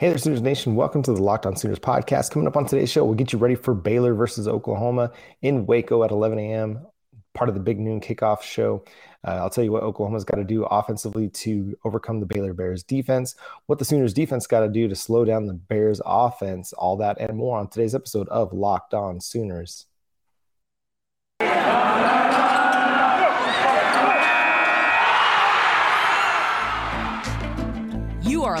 Hey there, Sooners Nation. Welcome to the Locked On Sooners podcast. Coming up on today's show, we'll get you ready for Baylor versus Oklahoma in Waco at 11 a.m., part of the Big Noon Kickoff show. I'll tell you what Oklahoma's got to do offensively to overcome the Baylor Bears defense, what the Sooners defense got to do to slow down the Bears offense, all that and more on today's episode of Locked On Sooners. You are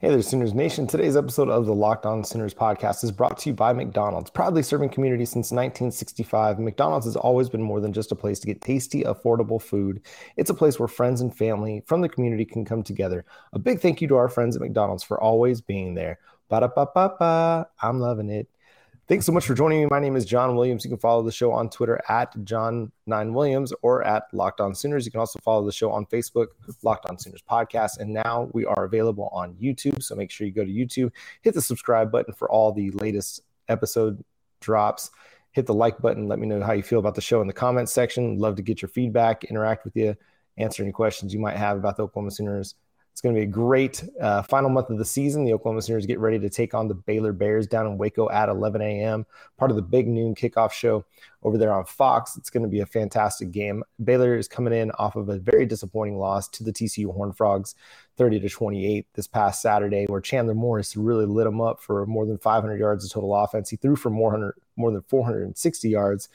Hey there, Sooners Nation. Today's episode of the Locked On Sooners podcast is brought to you by McDonald's. Proudly serving communities since 1965, McDonald's has always been more than just a place to get tasty, affordable food. It's a place where friends and family from the community can come together. A big thank you to our friends at McDonald's for always being there. Ba-da-ba-ba-ba. I'm loving it. Thanks so much for joining me. My name is John Williams. You can follow the show on Twitter at John9Williams or at Locked On Sooners. You can also follow the show on Facebook, Locked On Sooners Podcast. And now we are available on YouTube. So make sure you go to YouTube, hit the subscribe button for all the latest episode drops. Hit the like button. Let me know how you feel about the show in the comments section. Love to get your feedback, interact with you, answer any questions you might have about the Oklahoma Sooners. It's going to be a great final month of the season. The Oklahoma Sooners get ready to take on the Baylor Bears down in Waco at 11 a.m., part of the Big Noon Kickoff show over there on Fox. It's going to be a fantastic game. Baylor is coming in off of a very disappointing loss to the TCU Horn Frogs, 30-28 this past Saturday, where Chandler Morris really lit them up for more than 500 yards of total offense. He threw for more than 460 yards,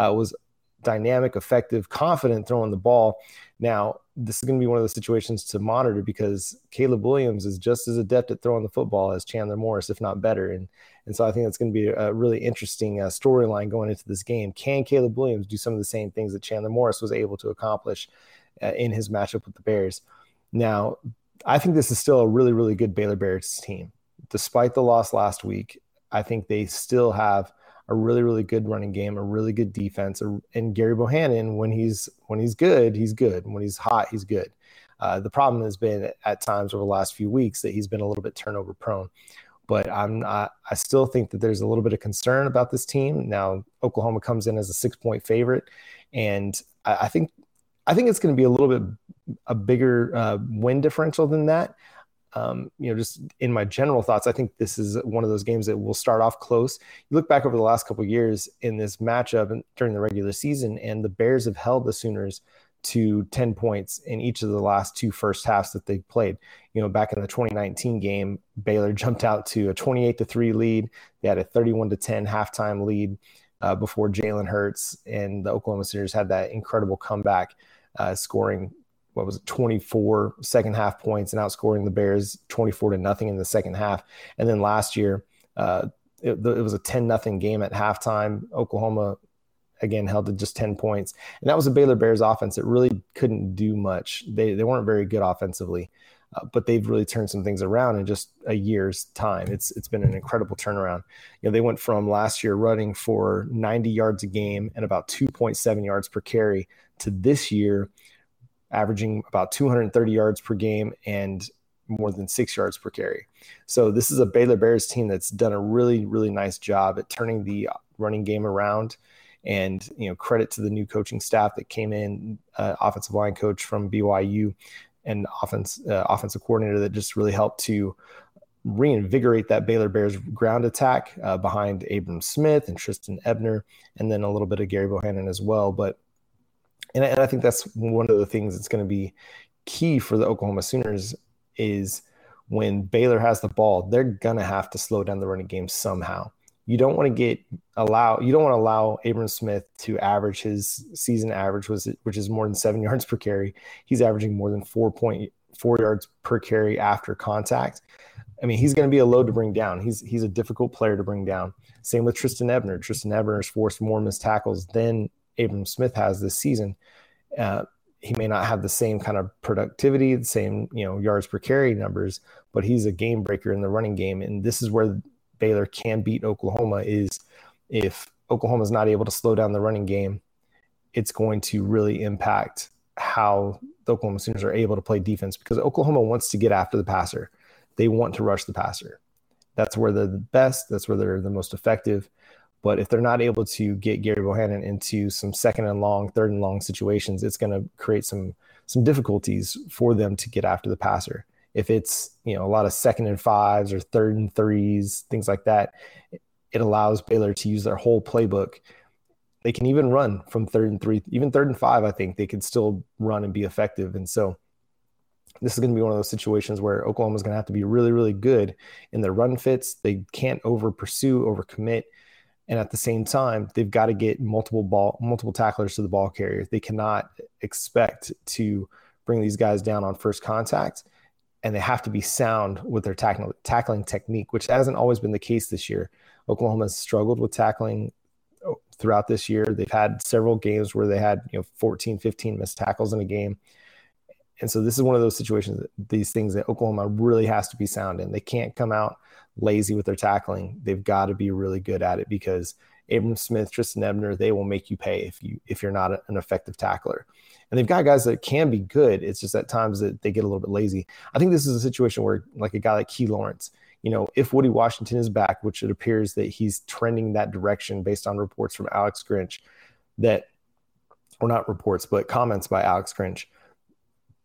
was dynamic, effective, confident throwing the ball. Now, this is going to be one of those situations to monitor because Caleb Williams is just as adept at throwing the football as Chandler Morris, if not better. And so I think that's going to be a really interesting storyline going into this game. Can Caleb Williams do some of the same things that Chandler Morris was able to accomplish in his matchup with the Bears? Now, I think this is still a really, really good Baylor Bears team. Despite the loss last week, I think they still have a really, really good running game, a really good defense, and Gerry Bohanon, when he's good, he's good. When he's hot, he's good. The problem has been at times over the last few weeks that he's been a little bit turnover prone. But I still think that there's a little bit of concern about this team. Now, Oklahoma comes in as a 6-point favorite, and I think it's going to be a little bit a bigger win differential than that. Just in my general thoughts, I think this is one of those games that will start off close. You look back over the last couple of years in this matchup and during the regular season, and the Bears have held the Sooners to 10 points in each of the last two first halves that they played. You know, back in the 2019 game, Baylor jumped out to a 28-3 lead. They had a 31-10 halftime lead before Jalen Hurts, and the Oklahoma Sooners had that incredible comeback, scoring 24 second half points and outscoring the Bears 24-0 in the second half. And then last year, it was a 10-0 game at halftime. Oklahoma, again, held to just 10 points. And that was a Baylor Bears offense that really couldn't do much. They weren't very good offensively, but they've really turned some things around in just a year's time. It's been an incredible turnaround. You know, they went from last year running for 90 yards a game and about 2.7 yards per carry to this year averaging about 230 yards per game and more than 6 yards per carry. So this is a Baylor Bears team that's done a really, really nice job at turning the running game around. And, you know, credit to the new coaching staff that came in, offensive line coach from BYU and offensive coordinator that just really helped to reinvigorate that Baylor Bears ground attack behind Abram Smith and Tristan Ebner, and then a little bit of Gerry Bohanon as well. And I think that's one of the things that's going to be key for the Oklahoma Sooners is when Baylor has the ball, they're going to have to slow down the running game somehow. You don't want to allow Abram Smith to average his season average, which is more than 7 yards per carry. He's averaging more than 4.4 yards per carry after contact. I mean, he's going to be a load to bring down. He's a difficult player to bring down. Same with Tristan Ebner. Tristan Ebner has forced more missed tackles than Abram Smith has this season. He may not have the same kind of productivity, the same, you know, yards per carry numbers, but he's a game breaker in the running game. And this is where Baylor can beat Oklahoma is if Oklahoma's not able to slow down the running game, it's going to really impact how the Oklahoma Sooners are able to play defense because Oklahoma wants to get after the passer. they want to rush the passer. That's where they're the best. That's where they're the most effective. But if they're not able to get Gerry Bohanon into some second and long, third and long situations, it's going to create some difficulties for them to get after the passer. If it's, you know, a lot of second and fives or third and threes, things like that, it allows Baylor to use their whole playbook. They can even run from third and three, even third and five, I think they could still run and be effective. And so this is going to be one of those situations where Oklahoma is going to have to be really, really good in their run fits. They can't over pursue, over commit. And at the same time, they've got to get multiple tacklers to the ball carrier. They cannot expect to bring these guys down on first contact, and they have to be sound with their tackling technique, which hasn't always been the case this year. Oklahoma has struggled with tackling throughout this year. They've had several games where they had, 14, 15 missed tackles in a game. And so this is one of those situations, these things that Oklahoma really has to be sound in. They can't come out lazy with their tackling. They've got to be really good at it, because Abram Smith, Tristan Ebner, they will make you pay if you're not an effective tackler. And they've got guys that can be good. It's just at times that they get a little bit lazy. I think this is a situation where, like, a guy like Key Lawrence, if Woody Washington is back, which it appears that he's trending that direction based on reports from Alex Grinch, but comments by Alex Grinch,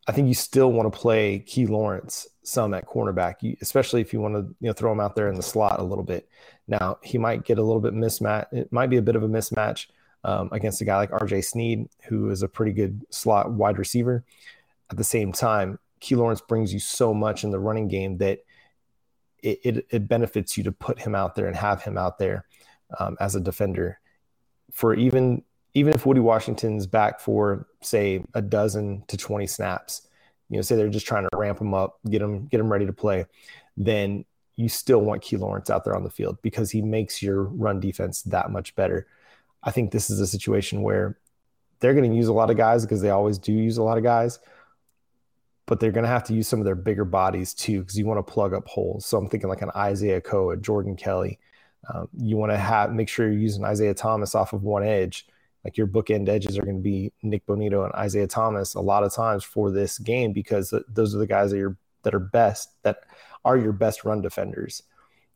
I think you still want to play Key Lawrence some at cornerback, especially if you want to throw him out there in the slot a little bit. Now, he might get a little bit mismatched. It might be a bit of a mismatch against a guy like RJ Sneed, who is a pretty good slot wide receiver. At the same time, Key Lawrence brings you so much in the running game that it benefits you to put him out there and have him out there as a defender. For even if Woody Washington's back for, say, a dozen to 20 snaps, say they're just trying to ramp him up, get him ready to play, then you still want Key Lawrence out there on the field because he makes your run defense that much better. I think this is a situation where they're going to use a lot of guys because they always do use a lot of guys, but they're going to have to use some of their bigger bodies too because you want to plug up holes. So I'm thinking like an Isaiah Coe, a Jordan Kelly. You want to make sure you're using Isaiah Thomas off of one edge. Like, your bookend edges are going to be Nick Bonito and Isaiah Thomas a lot of times for this game because those are the guys that are your best run defenders,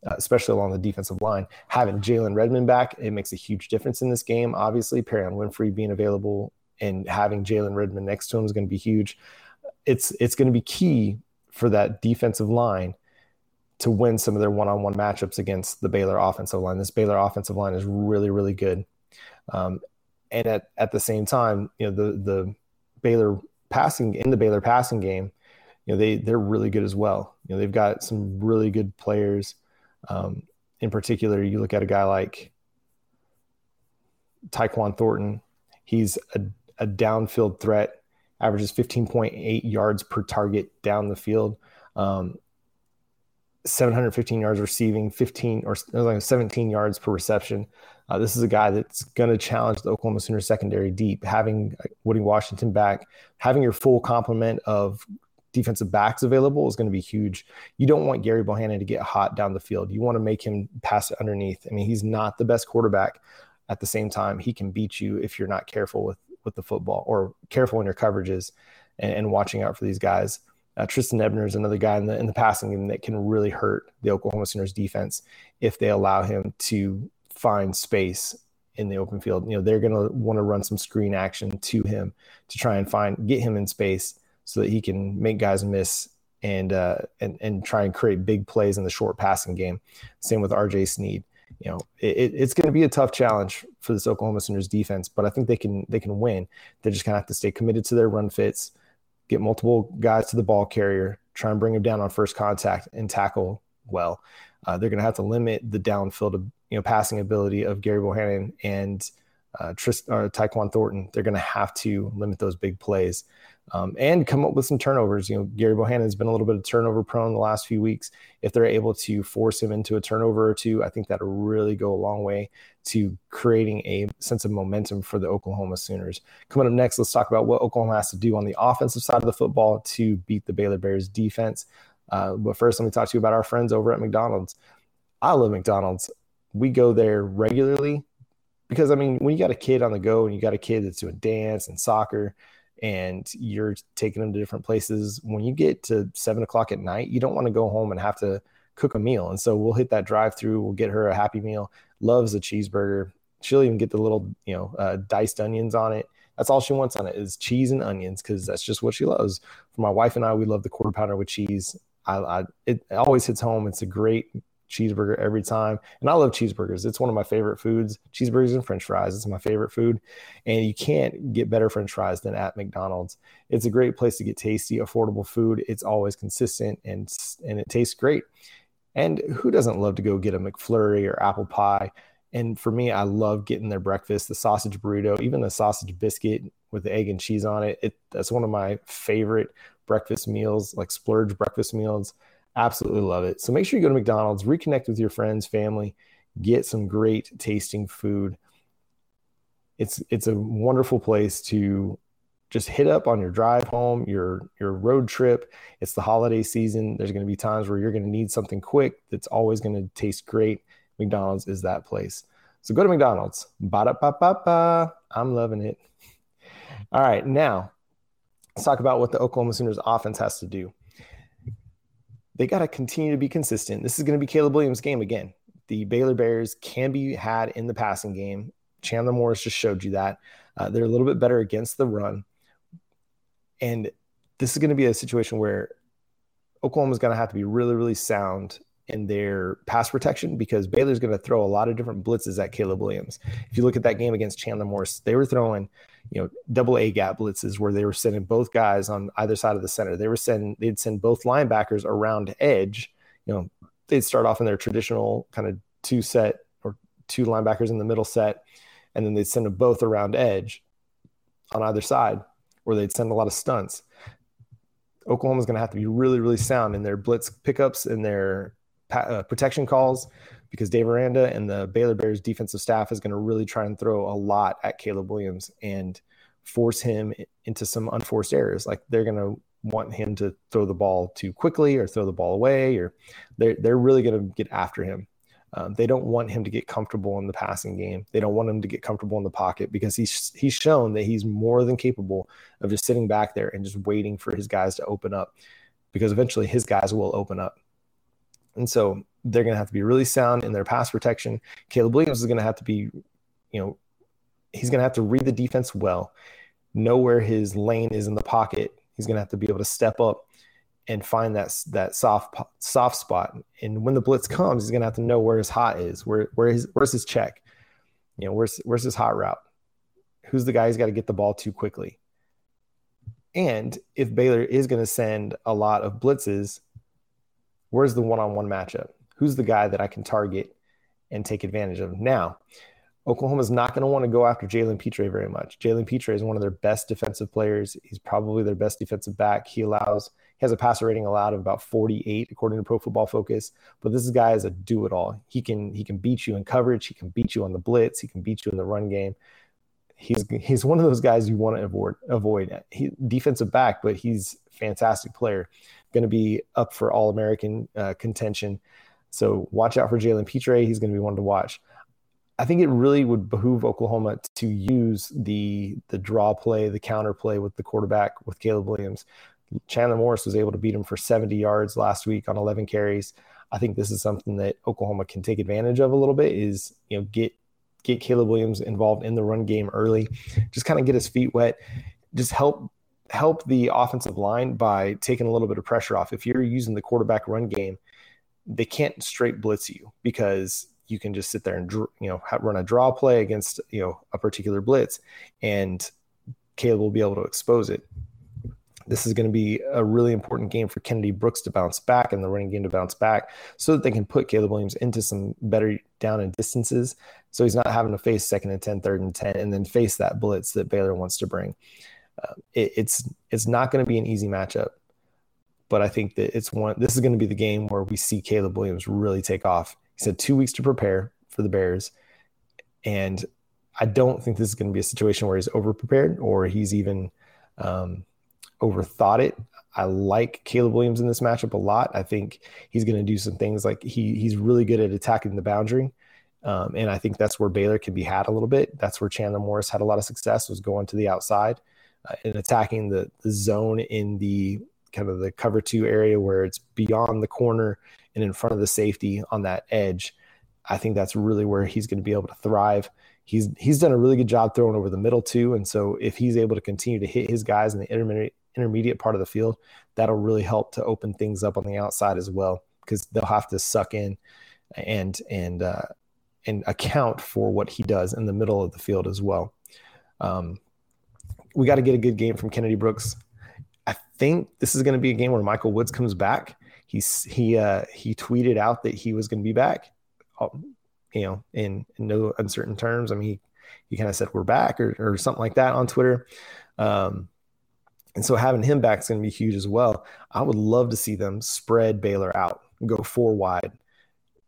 especially along the defensive line. Having Jaylen Redmond back, it makes a huge difference in this game. Obviously, Perry and Winfrey being available and having Jaylen Redmond next to him is going to be huge. It's going to be key for that defensive line to win some of their one-on-one matchups against the Baylor offensive line. This Baylor offensive line is really, really good. And at the same time, the Baylor passing game, they're really good as well. They've got some really good players. In particular, you look at a guy like Tyquan Thornton. He's a downfield threat, averages 15.8 yards per target down the field, 715 yards receiving, 17 yards per reception. This is a guy that's going to challenge the Oklahoma Sooners secondary deep. Having Woody Washington back, having your full complement of defensive backs available is going to be huge. You don't want Gerry Bohanon to get hot down the field. You want to make him pass it underneath. I mean, he's not the best quarterback. At the same time, he can beat you if you're not careful with the football or careful in your coverages and watching out for these guys. Tristan Ebner is another guy in the passing game that can really hurt the Oklahoma Sooners defense if they allow him to find space in the open field. They're going to want to run some screen action to him to try and get him in space so that he can make guys miss and try and create big plays in the short passing game. Same with RJ Sneed. It's going to be a tough challenge for this Oklahoma Sooners defense, but I think they can win. They're just going to have to stay committed to their run fits, get multiple guys to the ball carrier, try and bring him down on first contact and tackle well. They're going to have to limit the downfield, passing ability of Gerry Bohanon and Tyquan Thornton. They're going to have to limit those big plays and come up with some turnovers. Gerry Bohanon has been a little bit of turnover prone the last few weeks. If they're able to force him into a turnover or two, I think that'll really go a long way to creating a sense of momentum for the Oklahoma Sooners. Coming up next, let's talk about what Oklahoma has to do on the offensive side of the football to beat the Baylor Bears defense. But first, let me talk to you about our friends over at McDonald's. I love McDonald's. We go there regularly because, when you got a kid on the go and you got a kid that's doing dance and soccer and you're taking them to different places, when you get to 7 o'clock at night, you don't want to go home and have to cook a meal. And so we'll hit that drive through. We'll get her a Happy Meal. Loves a cheeseburger. She'll even get the little, diced onions on it. That's all she wants on it is cheese and onions, because that's just what she loves. For my wife and I, we love the quarter pounder with cheese. It always hits home. It's a great cheeseburger every time. And I love cheeseburgers. It's one of my favorite foods. Cheeseburgers and French fries. It's my favorite food. And you can't get better French fries than at McDonald's. It's a great place to get tasty, affordable food. It's always consistent and it tastes great. And who doesn't love to go get a McFlurry or apple pie? And for me, I love getting their breakfast, the sausage burrito, even the sausage biscuit with the egg and cheese on it. That's one of my favorite breakfast meals, like splurge breakfast meals. Absolutely love it. So make sure you go to McDonald's, reconnect with your friends, family, get some great tasting food. It's a wonderful place to just hit up on your drive home, your road trip. It's the holiday season. There's going to be times where you're going to need something quick that's always going to taste great. McDonald's is that place. So go to McDonald's. Ba-da-ba-ba-ba. I'm loving it. All right, now let's talk about what the Oklahoma Sooners offense has to do. They got to continue to be consistent. This is going to be Caleb Williams' game again. The Baylor Bears can be had in the passing game. Chandler Morris just showed you that. They're a little bit better against the run. And this is going to be a situation where Oklahoma's going to have to be really, really sound in their pass protection, because Baylor's going to throw a lot of different blitzes at Caleb Williams. If you look at that game against Chandler Morris, they were throwing, double A gap blitzes where they were sending both guys on either side of the center. They'd send both linebackers around edge. They'd start off in their traditional kind of two set or two linebackers in the middle set, and then they'd send them both around edge on either side, or they'd send a lot of stunts. Oklahoma's going to have to be really, really sound in their blitz pickups and their protection calls, because Dave Aranda and the Baylor Bears defensive staff is going to really try and throw a lot at Caleb Williams and force him into some unforced errors. Like, they're going to want him to throw the ball too quickly or throw the ball away, or they're really going to get after him. They don't want him to get comfortable in the passing game. They don't want him to get comfortable in the pocket, because he's shown that he's more than capable of just sitting back there and just waiting for his guys to open up, because eventually his guys will open up. And so they're going to have to be really sound in their pass protection. Caleb Williams is going to have to be, he's going to have to read the defense well, know where his lane is in the pocket. He's going to have to be able to step up and find that soft spot. And when the blitz comes, he's going to have to know where his hot is, where's his check, where's his hot route, who's the guy he's got to get the ball to quickly. And if Baylor is going to send a lot of blitzes, where's the one-on-one matchup? Who's the guy that I can target and take advantage of? Now, Oklahoma's not going to want to go after Jalen Pitre very much. Jalen Pitre is one of their best defensive players. He's probably their best defensive back. He has a passer rating allowed of about 48, according to Pro Football Focus. But this guy is a do-it-all. He can beat you in coverage. He can beat you on the blitz. He can beat you in the run game. He's one of those guys you want to avoid. He's defensive back, but he's a fantastic player, going to be up for All-American contention. So watch out for Jalen Pitre. He's going to be one to watch. I think it really would behoove Oklahoma to use the draw play, the counter play with the quarterback, with Caleb Williams. Chandler Morris was able to beat him for 70 yards last week on 11 carries. I think this is something that Oklahoma can take advantage of a little bit, is get Caleb Williams involved in the run game early, just kind of get his feet wet, just help the offensive line by taking a little bit of pressure off. If you're using the quarterback run game, they can't straight blitz you, because you can just sit there and run a draw play against a particular blitz, and Caleb will be able to expose it. This is going to be a really important game for Kennedy Brooks to bounce back and the running game to bounce back, so that they can put Caleb Williams into some better down and distances, so he's not having to face 2nd and 10, 3rd and 10, and then face that blitz that Baylor wants to bring. It's not going to be an easy matchup, but I think that this is going to be the game where we see Caleb Williams really take off. He said 2 weeks to prepare for the Bears, and I don't think this is going to be a situation where he's overprepared or he's even overthought it. I like Caleb Williams in this matchup a lot. I think he's going to do some things like he's really good at attacking the boundary. And I think that's where Baylor can be had a little bit. That's where Chandler Morris had a lot of success, was going to the outside. and attacking the zone in the kind of the cover two area where it's beyond the corner and in front of the safety on that edge. I think that's really where he's going to be able to thrive. He's done a really good job throwing over the middle too. And so if he's able to continue to hit his guys in the intermediate part of the field, that'll really help to open things up on the outside as well, because they'll have to suck in and account for what he does in the middle of the field as well. We got to get a good game from Kennedy Brooks. I think this is going to be a game where Michael Woods comes back. He tweeted out that he was going to be back, in no uncertain terms. I mean, he kind of said we're back or something like that on Twitter. And so having him back is going to be huge as well. I would love to see them spread Baylor out, go four wide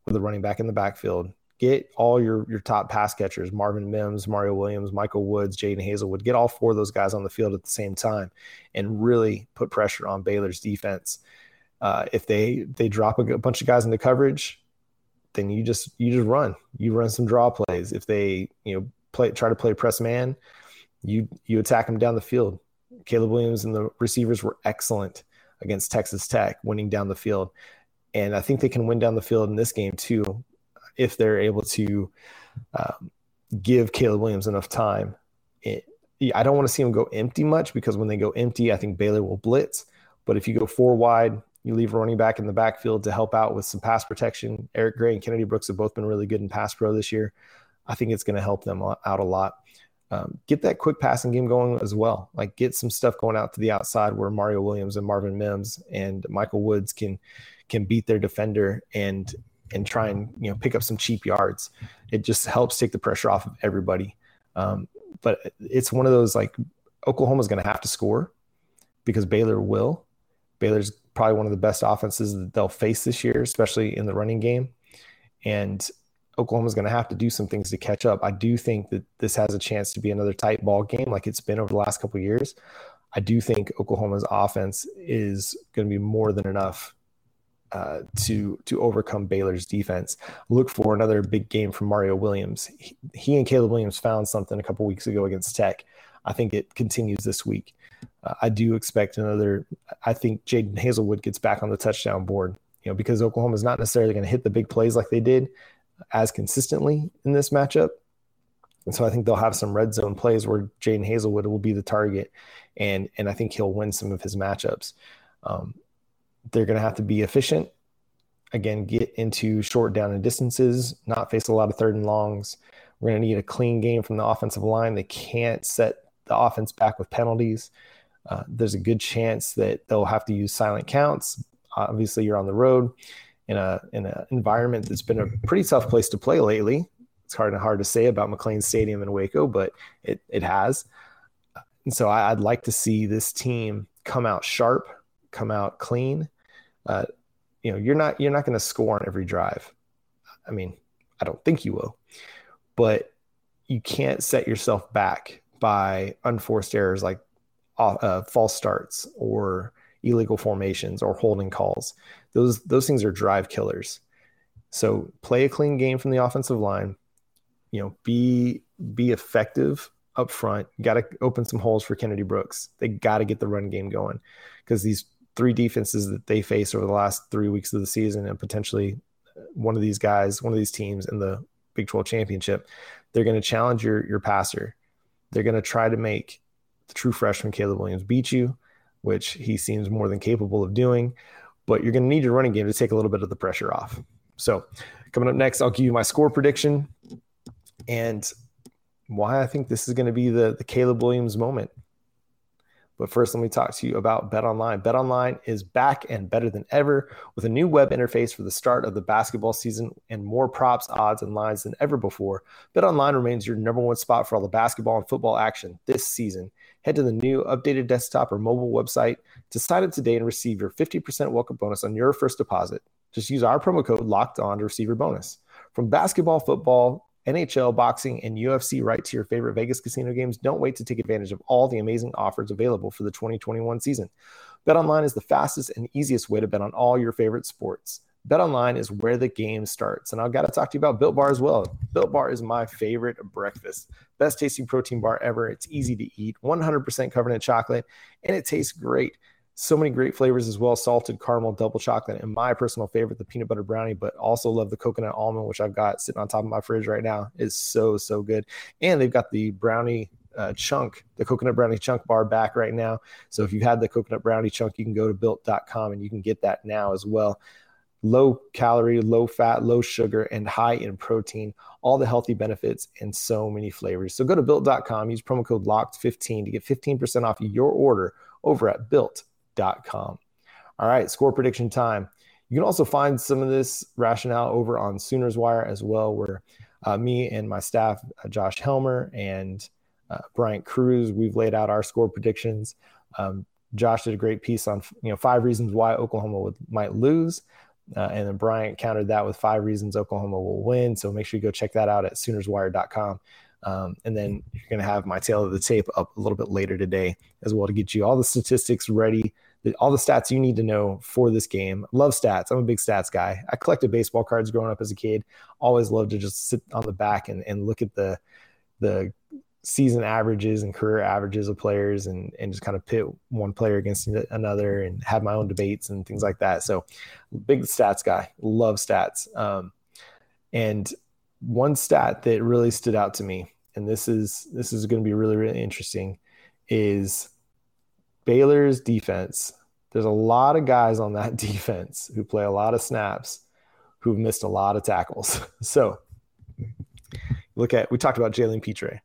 with a running back in the backfield. Get all your top pass catchers, Marvin Mims, Mario Williams, Michael Woods, Jaden Hazelwood, get all four of those guys on the field at the same time and really put pressure on Baylor's defense. If they drop a bunch of guys into coverage, then you just run. You run some draw plays. If they try to play press man, you attack them down the field. Caleb Williams and the receivers were excellent against Texas Tech, winning down the field, and I think they can win down the field in this game too if they're able to give Caleb Williams enough time. I don't want to see him go empty much, because when they go empty, I think Baylor will blitz. But if you go four wide, you leave a running back in the backfield to help out with some pass protection. Eric Gray and Kennedy Brooks have both been really good in pass pro this year. I think it's going to help them out a lot. Get that quick passing game going as well. Like, get some stuff going out to the outside where Mario Williams and Marvin Mims and Michael Woods can beat their defender and try and pick up some cheap yards. It just helps take the pressure off of everybody. But it's one of those, like, Oklahoma's going to have to score because Baylor will. Baylor's probably one of the best offenses that they'll face this year, especially in the running game. And Oklahoma's going to have to do some things to catch up. I do think that this has a chance to be another tight ball game like it's been over the last couple of years. I do think Oklahoma's offense is going to be more than enough to overcome Baylor's defense. Look for another big game from Mario Williams. He and Caleb Williams found something a couple weeks ago against Tech. I think it continues this week. I do expect another. I think Jaden Hazelwood gets back on the touchdown board, because Oklahoma is not necessarily going to hit the big plays like they did as consistently in this matchup. And so I think they'll have some red zone plays where Jaden Hazelwood will be the target, and I think he'll win some of his matchups. They're going to have to be efficient. Again, get into short down and distances, not face a lot of third and longs. We're going to need a clean game from the offensive line. They can't set the offense back with penalties. There's a good chance that they'll have to use silent counts. Obviously, you're on the road in an environment that's been a pretty tough place to play lately. It's hard to say about McLean Stadium in Waco, but it has. And so I'd like to see this team come out sharp, come out clean. You're not going to score on every drive. I mean, I don't think you will, but you can't set yourself back by unforced errors like false starts or illegal formations or holding calls. Those things are drive killers. So play a clean game from the offensive line. Be effective up front. You got to open some holes for Kennedy Brooks. They got to get the run game going, because these three defenses that they face over the last 3 weeks of the season, and potentially one of these teams in the Big 12 championship, they're going to challenge your passer. They're going to try to make the true freshman Caleb Williams beat you, which he seems more than capable of doing, but you're going to need your running game to take a little bit of the pressure off. So coming up next, I'll give you my score prediction and why I think this is going to be the Caleb Williams moment. But first, let me talk to you about BetOnline. BetOnline is back and better than ever with a new web interface for the start of the basketball season and more props, odds, and lines than ever before. BetOnline remains your number one spot for all the basketball and football action this season. Head to the new updated desktop or mobile website to sign up today and receive your 50% welcome bonus on your first deposit. Just use our promo code LOCKEDON to receive your bonus. From basketball, football, NHL, boxing, and UFC, right to your favorite Vegas casino games. Don't wait to take advantage of all the amazing offers available for the 2021 season. BetOnline is the fastest and easiest way to bet on all your favorite sports. BetOnline is where the game starts. And I've got to talk to you about Built Bar as well. Built Bar is my favorite breakfast. Best tasting protein bar ever. It's easy to eat, 100% covered in chocolate, and it tastes great. So many great flavors as well. Salted caramel, double chocolate, and my personal favorite, the peanut butter brownie, but also love the coconut almond, which I've got sitting on top of my fridge right now. It's so, so good. And they've got the brownie the coconut brownie chunk bar back right now. So if you had the coconut brownie chunk, you can go to built.com and you can get that now as well. Low calorie, low fat, low sugar, and high in protein, all the healthy benefits and so many flavors. So go to built.com, use promo code LOCKED15 to get 15% off your order over at built.com. All right, score prediction time. You can also find some of this rationale over on Sooners Wire as well, where me and my staff, Josh Helmer and Bryant Cruz, we've laid out our score predictions. Josh did a great piece on 5 reasons why Oklahoma might lose. And then Bryant countered that with 5 reasons Oklahoma will win. So make sure you go check that out at SoonersWire.com. And then you're going to have my tail of the tape up a little bit later today as well to get you all the statistics ready, all the stats you need to know for this game. Love stats. I'm a big stats guy. I collected baseball cards growing up as a kid. Always loved to just sit on the back and look at the season averages and career averages of players and just kind of pit one player against another and have my own debates and things like that. So big stats guy, love stats. And one stat that really stood out to me, and this is going to be really, really interesting, is Baylor's defense. There's a lot of guys on that defense who play a lot of snaps, who've missed a lot of tackles. So we talked about Jalen Pitre.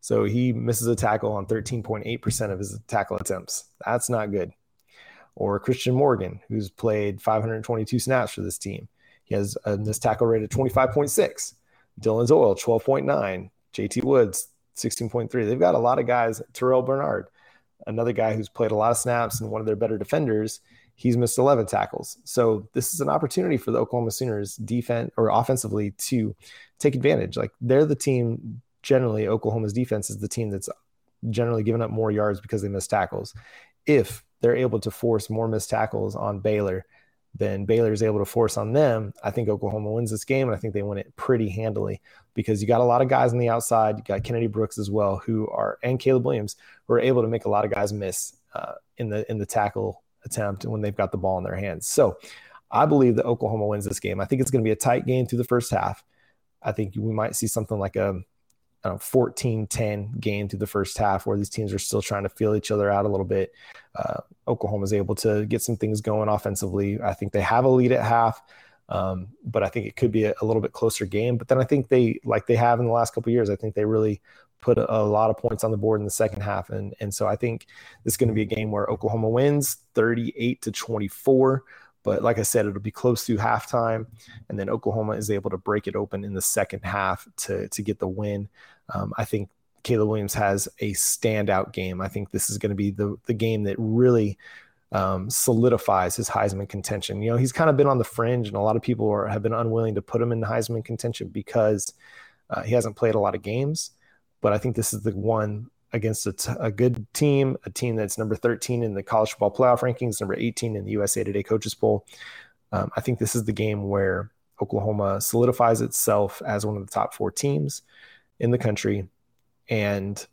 So he misses a tackle on 13.8% of his tackle attempts. That's not good. Or Christian Morgan, who's played 522 snaps for this team. He has a missed tackle rate of 25.6. Dylan Doyle, 12.9. JT Woods, 16.3. They've got a lot of guys. Terrell Bernard, another guy who's played a lot of snaps and one of their better defenders. He's missed 11 tackles. So this is an opportunity for the Oklahoma Sooners defense or offensively to take advantage. Like, they're the team. Generally, Oklahoma's defense is the team that's generally given up more yards because they miss tackles. If they're able to force more missed tackles on Baylor than Baylor is able to force on them, I think Oklahoma wins this game, and I think they win it pretty handily because you got a lot of guys on the outside. You got Kennedy Brooks as well, and Caleb Williams, who are able to make a lot of guys miss in the tackle attempt when they've got the ball in their hands. So I believe that Oklahoma wins this game. I think it's going to be a tight game through the first half. I think we might see something like 14-10 game through the first half where these teams are still trying to feel each other out a little bit. Oklahoma's able to get some things going offensively. I think they have a lead at half, but I think it could be a little bit closer game. But then I think they have in the last couple of years, I think they really put a lot of points on the board in the second half. And so I think this is going to be a game where Oklahoma wins 38-24. But like I said, it'll be close through halftime, and then Oklahoma is able to break it open in the second half to get the win. I think Caleb Williams has a standout game. I think this is going to be the game that really solidifies his Heisman contention. He's kind of been on the fringe, and a lot of people have been unwilling to put him in the Heisman contention because he hasn't played a lot of games. But I think this is the one against a good team, a team that's number 13 in the college football playoff rankings, number 18 in the USA Today Coaches Poll. I think this is the game where Oklahoma solidifies itself as one of the top 4 teams in the country, and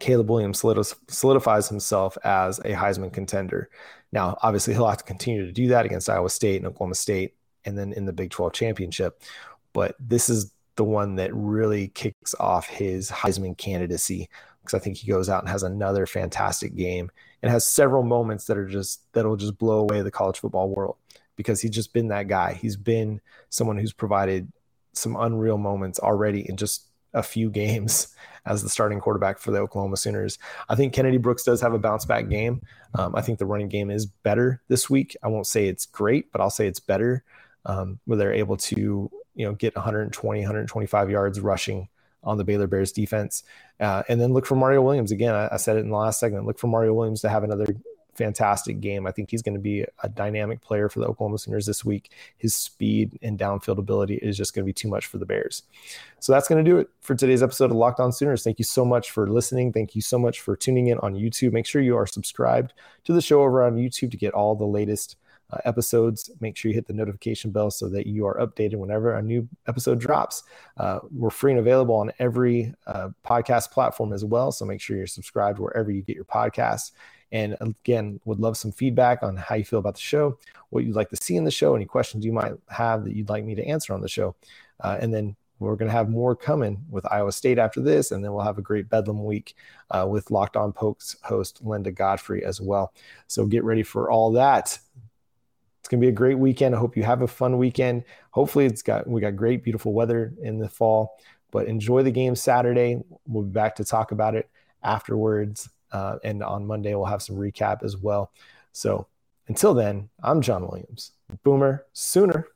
Caleb Williams solidifies himself as a Heisman contender. Now, obviously, he'll have to continue to do that against Iowa State and Oklahoma State, and then in the Big 12 championship. But this is the one that really kicks off his Heisman candidacy, because I think he goes out and has another fantastic game and has several moments that'll just blow away the college football world, because he's just been that guy. He's been someone who's provided some unreal moments already in just a few games as the starting quarterback for the Oklahoma Sooners. I think Kennedy Brooks does have a bounce back game. I think the running game is better this week. I won't say it's great, but I'll say it's better, where they're able to get 120, 125 yards rushing on the Baylor Bears defense. And then look for Mario Williams. Again, I said it in the last segment, look for Mario Williams to have another fantastic game. I think he's going to be a dynamic player for the Oklahoma Sooners this week. His speed and downfield ability is just going to be too much for the Bears. So that's going to do it for today's episode of Locked On Sooners. Thank you so much for listening. Thank you so much for tuning in on YouTube. Make sure you are subscribed to the show over on YouTube to get all the latest episodes. Make sure you hit the notification bell so that you are updated whenever a new episode drops. We're free and available on every podcast platform as well, so make sure you're subscribed wherever you get your podcasts. And again, would love some feedback on how you feel about the show, what you'd like to see in the show, any questions you might have that you'd like me to answer on the show. And then we're going to have more coming with Iowa State after this, and then we'll have a great Bedlam week with Locked On Pokes host Linda Godfrey as well. So get ready for all that. It's going to be a great weekend. I hope you have a fun weekend. Hopefully we got great, beautiful weather in the fall, but enjoy the game Saturday. We'll be back to talk about it afterwards. And on Monday, we'll have some recap as well. So until then, I'm John Williams. Boomer Sooner.